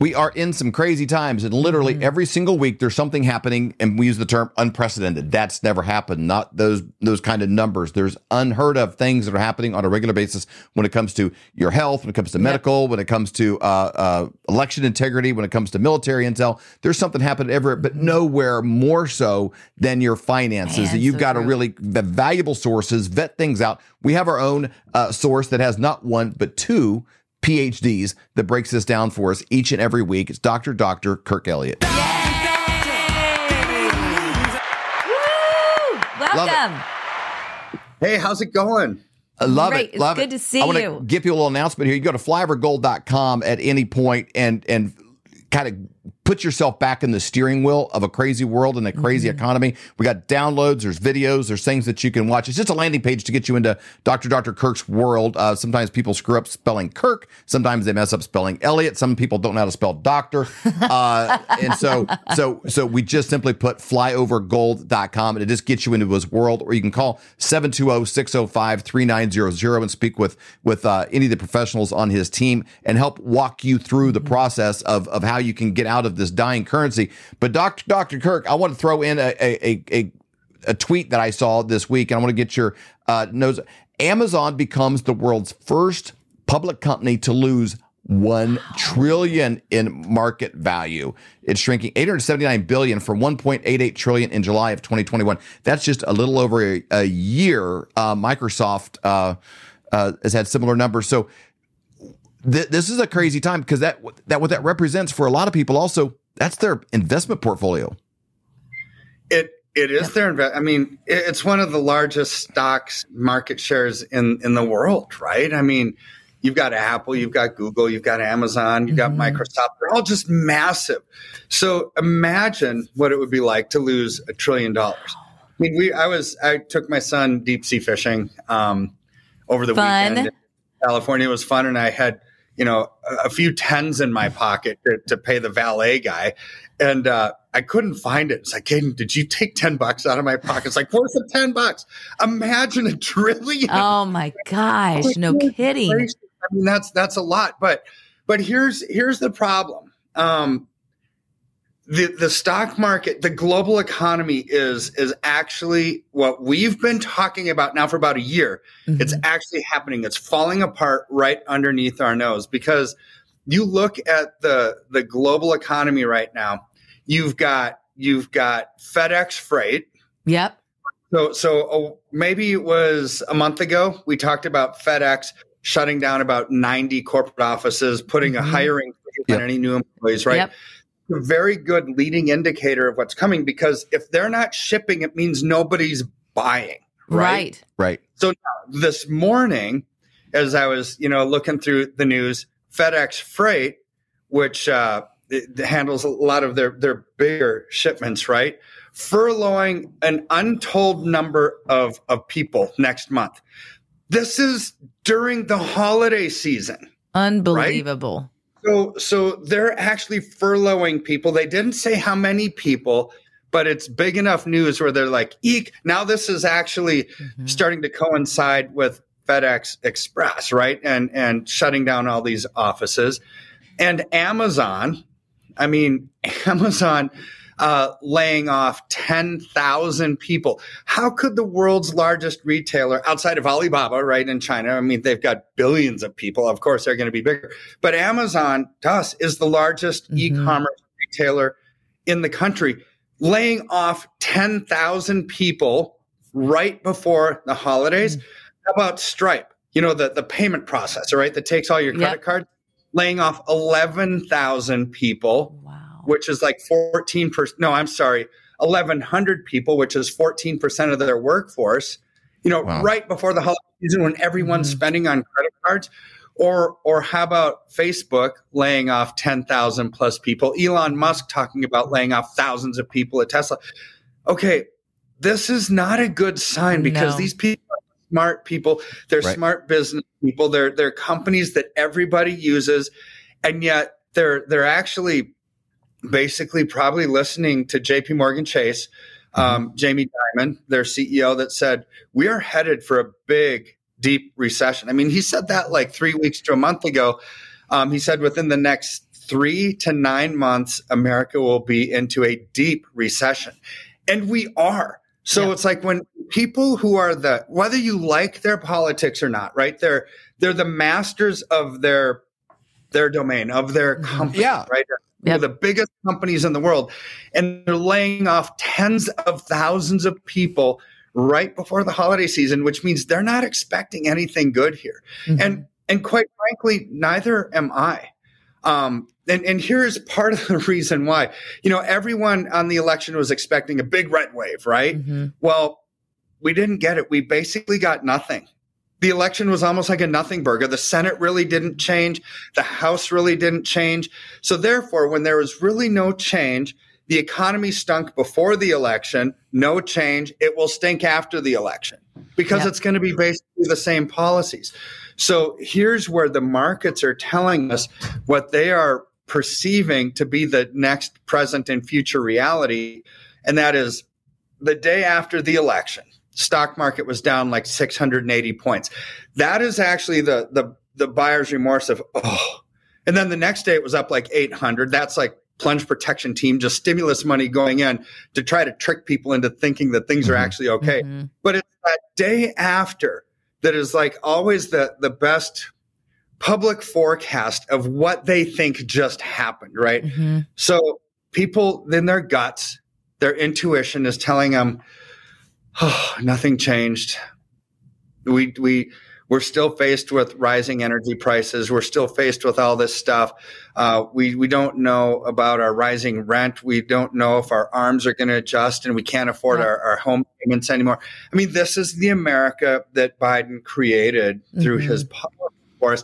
We are in some crazy times, and literally every single week there's something happening, and we use the term unprecedented. That's never happened. Not those kind of numbers. There's unheard of things that are happening on a regular basis when it comes to your health, when it comes to medical, when it comes to election integrity, when it comes to military intel. There's something happening everywhere, but nowhere more so than your finances. You've got to really valuable sources, vet things out. We have our own source that has not one but two PhDs that breaks this down for us each and every week. It's Dr. Kirk Elliott. Woo! Welcome. Hey, how's it going? I love it. Love it. It's good to see you. I want to give you a little announcement here. You go to flyovergold.com at any point and kind of put yourself back in the steering wheel of a crazy world and a crazy economy. We got downloads, there's videos, there's things that you can watch. It's just a landing page to get you into Dr. Kirk's world. Sometimes people screw up spelling Kirk. Sometimes they mess up spelling Elliott. Some people don't know how to spell doctor. And so we just simply put flyovergold.com, and it just gets you into his world. Or you can call 720-605-3900 and speak with any of the professionals on his team and help walk you through the process of how you can get out of this dying currency. But Dr. Kirk, I want to throw in a tweet that I saw this week, and I want to get your nose. Amazon becomes the world's first public company to lose $1 trillion in market value. It's shrinking $879 billion from $1.88 trillion in July of 2021. That's just a little over a year. Microsoft has had similar numbers. So this is a crazy time, because that what that represents for a lot of people also, that's their investment portfolio. It is their investment. I mean, it's one of the largest stocks market shares in the world, right? I mean, you've got Apple, you've got Google, you've got Amazon, you've got Microsoft. They're all just massive. So imagine what it would be like to lose $1 trillion. I mean, I took my son deep sea fishing over the weekend. In California was fun, and I had a few tens in my pocket to pay the valet guy. And I couldn't find it. It's like, Caden, did you take 10 bucks out of my pocket? It's like, where's the 10 bucks? Imagine $1 trillion. Oh, my gosh. No kidding. I mean, that's a lot. But here's the problem. The stock market, the global economy is actually what we've been talking about now for about a year. Mm-hmm. It's actually happening. It's falling apart right underneath our nose, because you look at the global economy right now. You've got FedEx freight. Yep. So maybe it was a month ago we talked about FedEx shutting down about 90 corporate offices, putting a hiring freeze on any new employees, right? Yep. A very good leading indicator of what's coming, because if they're not shipping, it means nobody's buying. Right. So this morning, as I was, looking through the news, FedEx Freight, which handles a lot of their bigger shipments, right, furloughing an untold number of people next month. This is during the holiday season. Unbelievable. Right? So they're actually furloughing people. They didn't say how many people, but it's big enough news where they're like, eek. Now this is actually starting to coincide with FedEx Express, right? And shutting down all these offices. And Amazon laying off 10,000 people. How could the world's largest retailer, outside of Alibaba, right, in China, I mean, they've got billions of people. Of course, they're going to be bigger. But Amazon, to us, is the largest e-commerce retailer in the country, laying off 10,000 people right before the holidays. How about Stripe? The payment processor, right, that takes all your credit cards, laying off 11,000 people. Wow. Which is like 14%. No, I'm sorry, 1,100 people, which is 14% of their workforce. Right before the holiday season when everyone's spending on credit cards. Or how about Facebook laying off 10,000 plus people? Elon Musk talking about laying off thousands of people at Tesla. Okay, this is not a good sign, because these people are smart people. They're smart business people. They're companies that everybody uses, and yet they're actually basically probably listening to JPMorgan Chase, Jamie Dimon, their CEO, that said, we are headed for a big, deep recession. I mean, he said that like 3 weeks to a month ago. He said within the next 3 to 9 months, America will be into a deep recession. And we are. So It's like when people who are whether you like their politics or not, right? They're the masters of their domain, of their company, right? They're the biggest companies in the world. And they're laying off tens of thousands of people right before the holiday season, which means they're not expecting anything good here. Mm-hmm. And quite frankly, neither am I. And here's part of the reason why. You know, everyone on the election was expecting a big red wave, right? Mm-hmm. Well, we didn't get it. We basically got nothing. The election was almost like a nothing burger. The Senate really didn't change. The House really didn't change. So therefore, when there was really no change, the economy stunk before the election, no change. It will stink after the election because it's going to be basically the same policies. So here's where the markets are telling us what they are perceiving to be the next present and future reality. And that is the day after the election, stock market was down like 680 points. That is actually the buyer's remorse of, oh. And then the next day it was up like 800. That's like plunge protection team, just stimulus money going in to try to trick people into thinking that things are actually okay. Mm-hmm. But it's that day after that is like always the best public forecast of what they think just happened, right? Mm-hmm. So people, in their guts, their intuition is telling them, oh, nothing changed. We're still faced with rising energy prices. We're still faced with all this stuff. We don't know about our rising rent. We don't know if our arms are going to adjust and we can't afford our home payments anymore. I mean, this is the America that Biden created through his policy for us.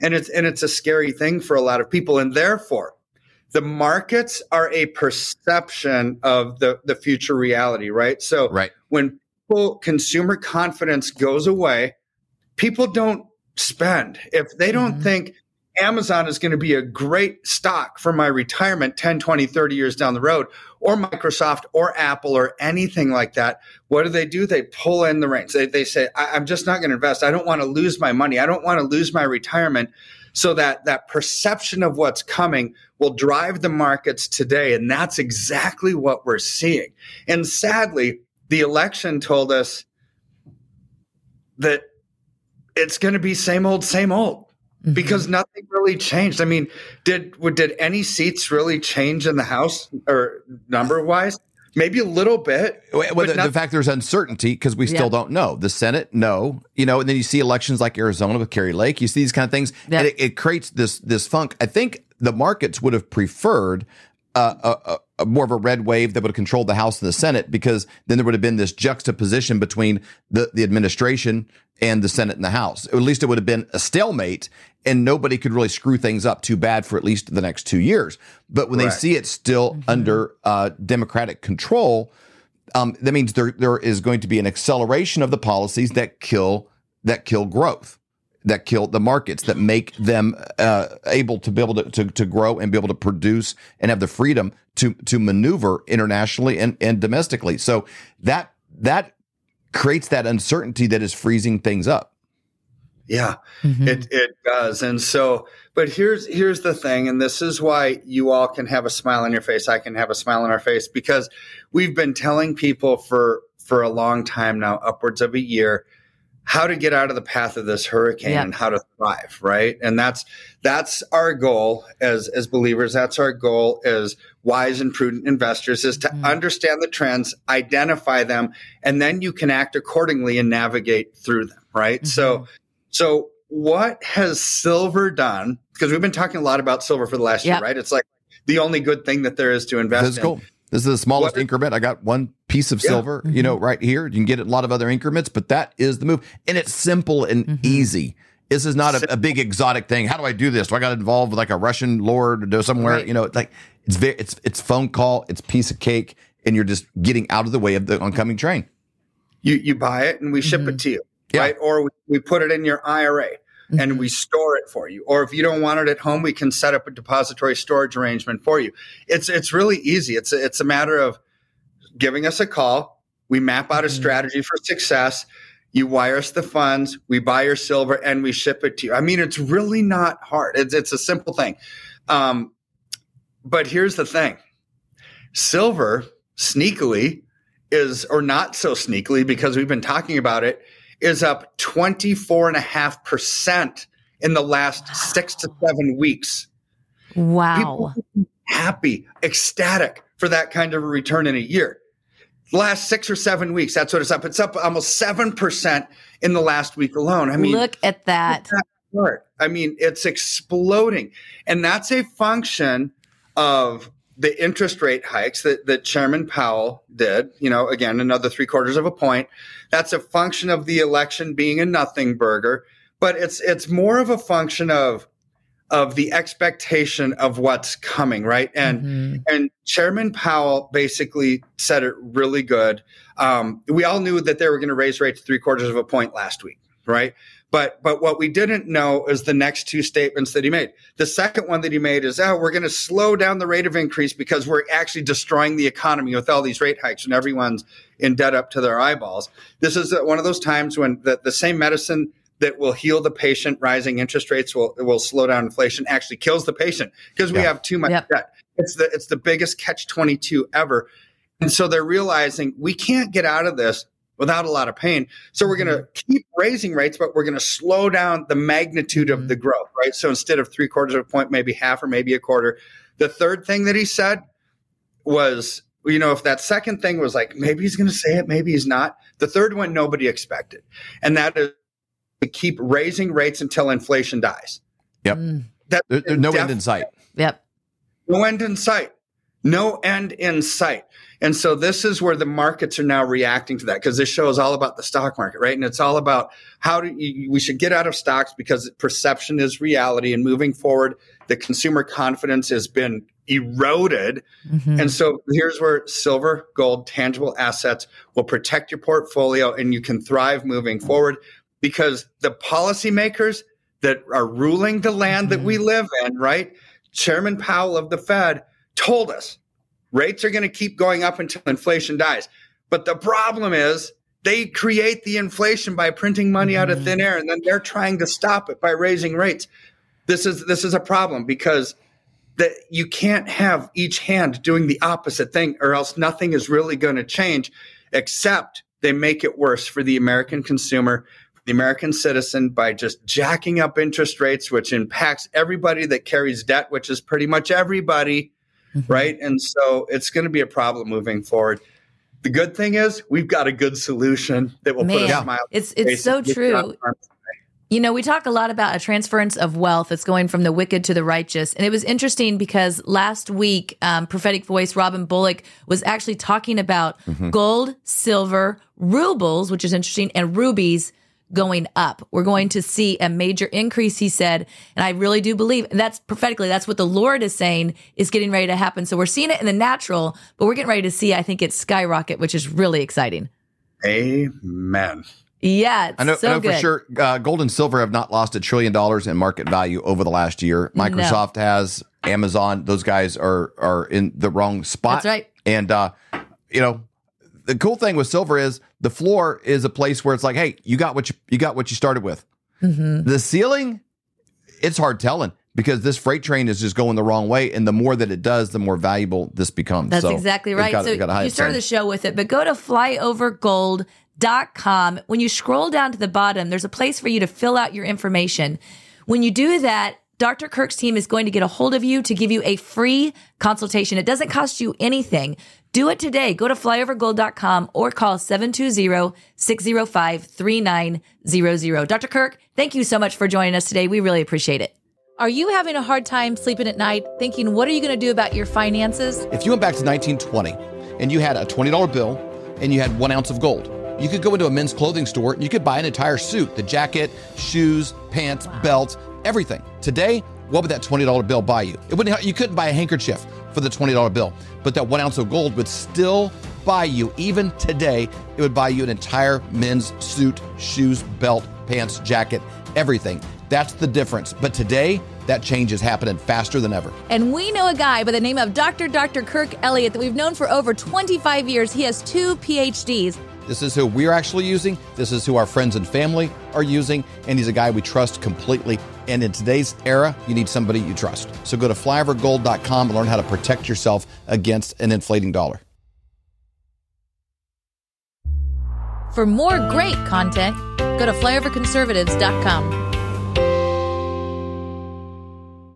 And it's a scary thing for a lot of people. And therefore, the markets are a perception of the future reality, right? So when consumer confidence goes away, people don't spend. If they don't think Amazon is going to be a great stock for my retirement 10, 20, 30 years down the road, or Microsoft or Apple or anything like that, what do? They pull in the reins. They say, I'm just not going to invest. I don't want to lose my money. I don't want to lose my retirement. So that perception of what's coming will drive the markets today. And that's exactly what we're seeing. And sadly, the election told us that it's going to be same old, because nothing really changed. I mean, did any seats really change in the House or number wise? Maybe a little bit. Well, the fact there's uncertainty because we still don't know. The Senate, no. You know, and then you see elections like Arizona with Carrie Lake. You see these kind of things, and it creates this funk. I think the markets would have preferred more of a red wave that would have controlled the House and the Senate, because then there would have been this juxtaposition between the administration and the Senate and the House. Or at least it would have been a stalemate, and nobody could really screw things up too bad for at least the next 2 years. But when they see it still under Democratic control, that means there is going to be an acceleration of the policies that kill growth, that kill the markets, that make them able to grow and be able to produce and have the freedom to maneuver internationally and domestically. So that creates that uncertainty that is freezing things up. Yeah, it does. And so, but here's the thing, and this is why you all can have a smile on your face. I can have a smile on our face, because we've been telling people for a long time now, upwards of a year, how to get out of the path of this hurricane and how to thrive, right? And that's our goal as believers. That's our goal as wise and prudent investors, is to understand the trends, identify them, and then you can act accordingly and navigate through them, right? So what has silver done? Because we've been talking a lot about silver for the last year, right? It's like the only good thing that there is to invest in. That's cool. This is the smallest increment. I got one piece of silver, you know, right here. You can get a lot of other increments, but that is the move. And it's simple and easy. This is not a big exotic thing. How do I do this? Do I got involved with like a Russian lord or somewhere? Right. You know, it's phone call, it's piece of cake, and you're just getting out of the way of the oncoming train. You buy it and we ship it to you, right? Or we put it in your IRA. And we store it for you. Or if you don't want it at home, we can set up a depository storage arrangement for you. It's really easy. It's a matter of giving us a call. We map out a strategy for success. You wire us the funds. We buy your silver and we ship it to you. I mean, it's really not hard. It's a simple thing. But here's the thing. Silver sneakily is, or not so sneakily because we've been talking about it, is up 24.5% in the last 6 to 7 weeks. Wow. People are happy, ecstatic for that kind of a return in a year. Last 6 or 7 weeks, that's what it's up. It's up almost 7% in the last week alone. I mean, look at that. I mean, it's exploding. And that's a function of the interest rate hikes that Chairman Powell did, you know, again, another 0.75 points. That's a function of the election being a nothing burger. But it's more of a function of the expectation of what's coming, right? And and Chairman Powell basically said it really good. We all knew that they were going to raise rates 0.75 points last week, right? But what we didn't know is the next two statements that he made. The second one that he made is, we're going to slow down the rate of increase because we're actually destroying the economy with all these rate hikes and everyone's in debt up to their eyeballs. This is one of those times when the same medicine that will heal the patient, rising interest rates will slow down inflation, actually kills the patient because we have too much debt. It's the biggest catch-22 ever. And so they're realizing we can't get out of this without a lot of pain. So we're going to keep raising rates, but we're going to slow down the magnitude of the growth, right? So instead of 0.75 points, maybe half or maybe a quarter. The third thing that he said was, you know, if that second thing was like, maybe he's going to say it, maybe he's not. The third one, nobody expected. And that is to keep raising rates until inflation dies. Yep. There's no end in sight. Yep. No end in sight. No end in sight. And so this is where the markets are now reacting to that, because this show is all about the stock market, right? And it's all about we should get out of stocks because perception is reality. And moving forward, the consumer confidence has been eroded. And so here's where silver, gold, tangible assets will protect your portfolio and you can thrive moving forward, because the policymakers that are ruling the land that we live in, right? Chairman Powell of the Fed told us rates are going to keep going up until inflation dies. But the problem is they create the inflation by printing money out of thin air, and then they're trying to stop it by raising rates. This is a problem, because you can't have each hand doing the opposite thing, or else nothing is really going to change, except they make it worse for the American consumer, the American citizen, by just jacking up interest rates, which impacts everybody that carries debt, which is pretty much everybody. Right. And so it's going to be a problem moving forward. The good thing is we've got a good solution that will put a smile. It's so true. You know, we talk a lot about a transference of wealth. It's going from the wicked to the righteous. And it was interesting because last week, prophetic voice Robin Bullock was actually talking about gold, silver, rubles, which is interesting, and rubies going up. We're going to see a major increase, he said. And I really do believe, and that's prophetically, that's what the Lord is saying is getting ready to happen. So we're seeing it in the natural, but we're getting ready to see, I think, it skyrocket, which is really exciting. Amen. Yeah, it's I know good. For sure. Gold and silver have not lost $1 trillion in market value over the last year. Microsoft has, Amazon, those guys are in the wrong spot. That's right. And, you know, the cool thing with silver is the floor is a place where it's like, hey, you got what you started with. The ceiling, it's hard telling, because this freight train is just going the wrong way. And the more that it does, the more valuable this becomes. That's exactly right. So you started the show with it, but go to flyovergold.com. When you scroll down to the bottom, there's a place for you to fill out your information. When you do that, Dr. Kirk's team is going to get a hold of you to give you a free consultation. It doesn't cost you anything. Do it today. Go to flyovergold.com or call 720-605-3900. Dr. Kirk, thank you so much for joining us today. We really appreciate it. Are you having a hard time sleeping at night thinking, what are you going to do about your finances? If you went back to 1920 and you had a $20 bill and you had 1 ounce of gold, you could go into a men's clothing store and you could buy an entire suit, the jacket, shoes, pants, belt, everything. Today, what would that $20 bill buy you? It wouldn't help. You couldn't buy a handkerchief for the $20 bill, but that 1 ounce of gold would still buy you, even today, it would buy you an entire men's suit, shoes, belt, pants, jacket, everything. That's the difference. But today, that change is happening faster than ever. And we know a guy by the name of Dr. Kirk Elliott that we've known for over 25 years. He has 2 PhDs. This is who we're actually using. This is who our friends and family are using. And he's a guy we trust completely. And in today's era, you need somebody you trust. So go to flyovergold.com and learn how to protect yourself against an inflating dollar. For more great content, go to flyoverconservatives.com.